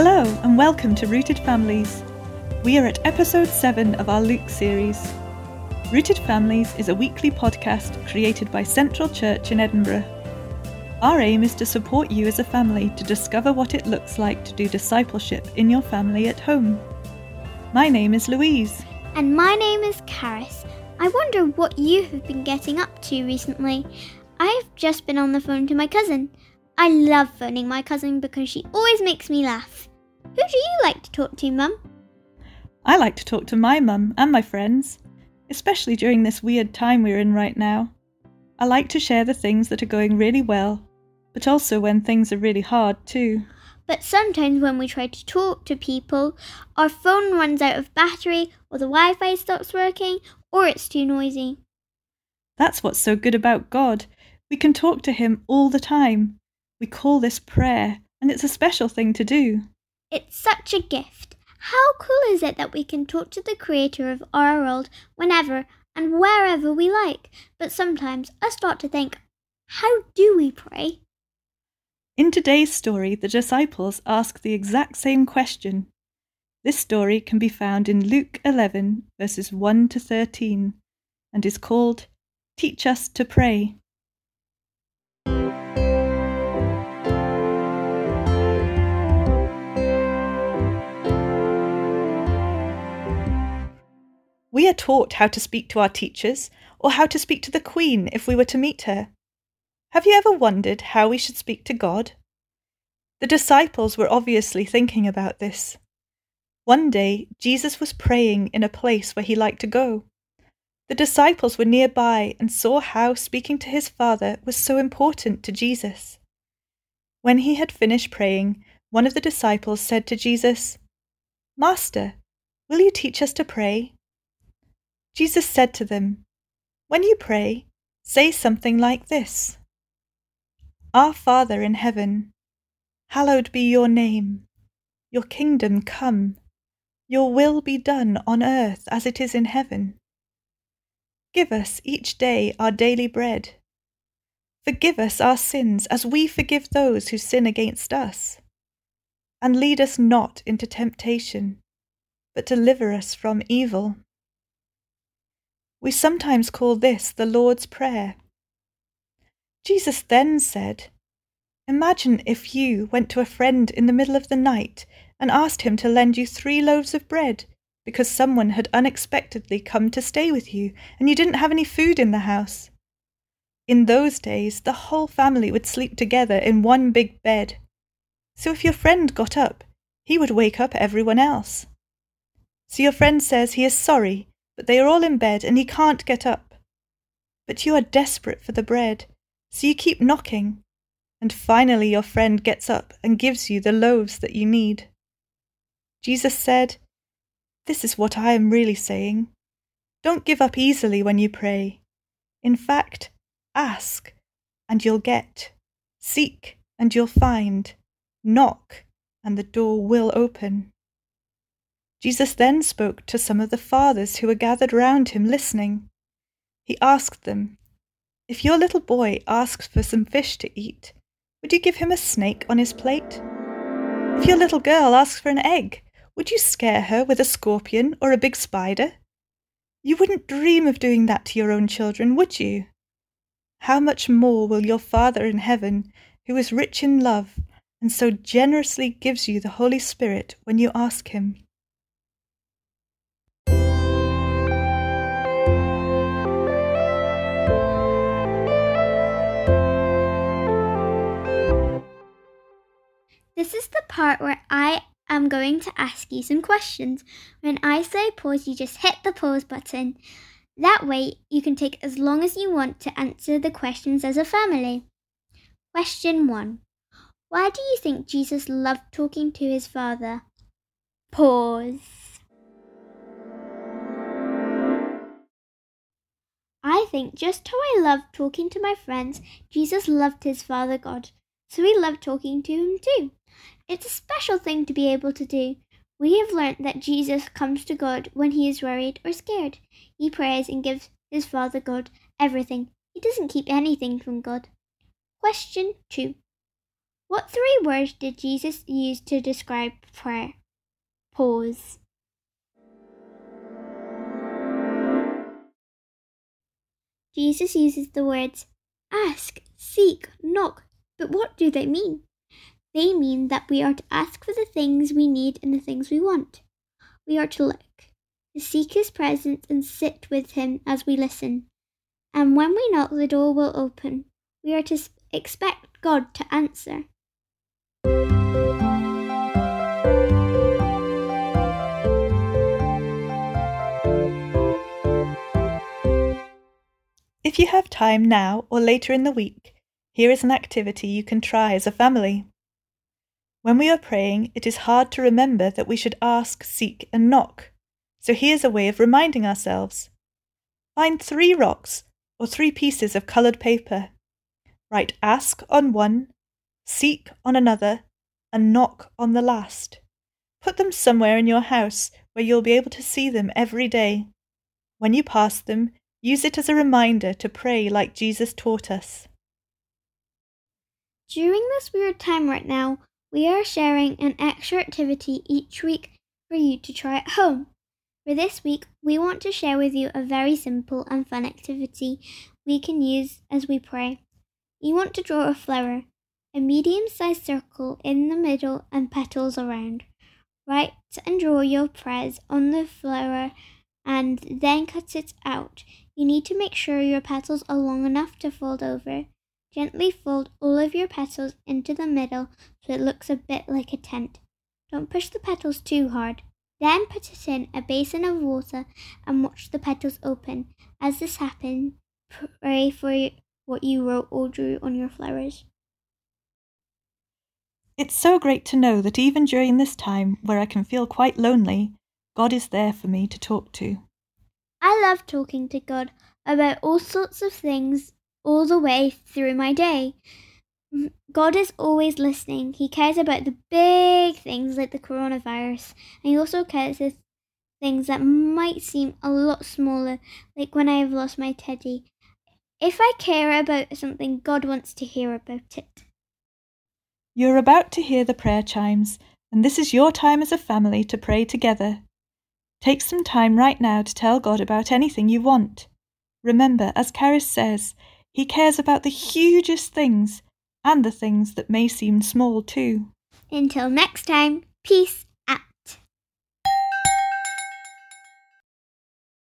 Hello and welcome to Rooted Families. We are at episode 7 of our Luke series. Rooted Families is a weekly podcast created by Central Church in Edinburgh. Our aim is to support you as a family to discover what it looks like to do discipleship in your family at home. My name is Louise. And my name is Karis. I wonder what you have been getting up to recently. I've just been on the phone to my cousin. I love phoning my cousin because she always makes me laugh. Who do you like to talk to, Mum? I like to talk to my mum and my friends, especially during this weird time we're in right now. I like to share the things that are going really well, but also when things are really hard too. But sometimes when we try to talk to people, our phone runs out of battery, or the Wi-Fi stops working, or it's too noisy. That's what's so good about God. We can talk to Him all the time. We call this prayer, and it's a special thing to do. It's such a gift. How cool is it that we can talk to the Creator of our world whenever and wherever we like? But sometimes I start to think, how do we pray? In today's story, the disciples ask the exact same question. This story can be found in Luke 11, verses 1 to 13, and is called, Teach Us to Pray. We are taught how to speak to our teachers, or how to speak to the Queen if we were to meet her. Have you ever wondered how we should speak to God? The disciples were obviously thinking about this. One day, Jesus was praying in a place where he liked to go. The disciples were nearby and saw how speaking to his Father was so important to Jesus. When he had finished praying, one of the disciples said to Jesus, "Master, will you teach us to pray?" Jesus said to them, "When you pray, say something like this. Our Father in heaven, hallowed be your name. Your kingdom come. Your will be done on earth as it is in heaven. Give us each day our daily bread. Forgive us our sins as we forgive those who sin against us. And lead us not into temptation, but deliver us from evil." We sometimes call this the Lord's Prayer. Jesus then said, "Imagine if you went to a friend in the middle of the night and asked him to lend you 3 loaves of bread because someone had unexpectedly come to stay with you and you didn't have any food in the house. In those days, the whole family would sleep together in one big bed. So if your friend got up, he would wake up everyone else. So your friend says he is sorry, but they are all in bed and he can't get up. But you are desperate for the bread, so you keep knocking, and finally your friend gets up and gives you the loaves that you need." Jesus said, "This is what I am really saying. Don't give up easily when you pray. In fact, ask and you'll get, seek and you'll find, knock and the door will open." Jesus then spoke to some of the fathers who were gathered round him listening. He asked them, "If your little boy asks for some fish to eat, would you give him a snake on his plate? If your little girl asks for an egg, would you scare her with a scorpion or a big spider? You wouldn't dream of doing that to your own children, would you? How much more will your Father in heaven, who is rich in love and so generously gives you the Holy Spirit when you ask him?" This is the part where I am going to ask you some questions. When I say pause, you just hit the pause button. That way, you can take as long as you want to answer the questions as a family. Question 1. Why do you think Jesus loved talking to his Father? Pause. I think just how I love talking to my friends, Jesus loved his Father God. So we love talking to him too. It's a special thing to be able to do. We have learnt that Jesus comes to God when he is worried or scared. He prays and gives his Father God everything. He doesn't keep anything from God. Question 2. What three words did Jesus use to describe prayer? Pause. Jesus uses the words ask, seek, knock, but what do they mean? They mean that we are to ask for the things we need and the things we want. We are to look, to seek his presence and sit with him as we listen. And when we knock, the door will open. We are to expect God to answer. If you have time now or later in the week, here is an activity you can try as a family. When we are praying, it is hard to remember that we should ask, seek, and knock. So here's a way of reminding ourselves. Find 3 rocks or 3 pieces of coloured paper. Write ask on one, seek on another, and knock on the last. Put them somewhere in your house where you'll be able to see them every day. When you pass them, use it as a reminder to pray like Jesus taught us. During this weird time right now, we are sharing an extra activity each week for you to try at home. For this week, we want to share with you a very simple and fun activity we can use as we pray. You want to draw a flower, a medium-sized circle in the middle and petals around. Write and draw your prayers on the flower and then cut it out. You need to make sure your petals are long enough to fold over. Gently fold all of your petals into the middle so it looks a bit like a tent. Don't push the petals too hard. Then put it in a basin of water and watch the petals open. As this happens, pray for what you wrote or drew on your flowers. It's so great to know that even during this time where I can feel quite lonely, God is there for me to talk to. I love talking to God about all sorts of things all the way through my day. God is always listening. He cares about the big things like the coronavirus, and he also cares about things that might seem a lot smaller, like when I have lost my teddy. If I care about something, God wants to hear about it. You're about to hear the prayer chimes, and this is your time as a family to pray together. Take some time right now to tell God about anything you want. Remember, as Karis says, he cares about the hugest things and the things that may seem small too. Until next time, peace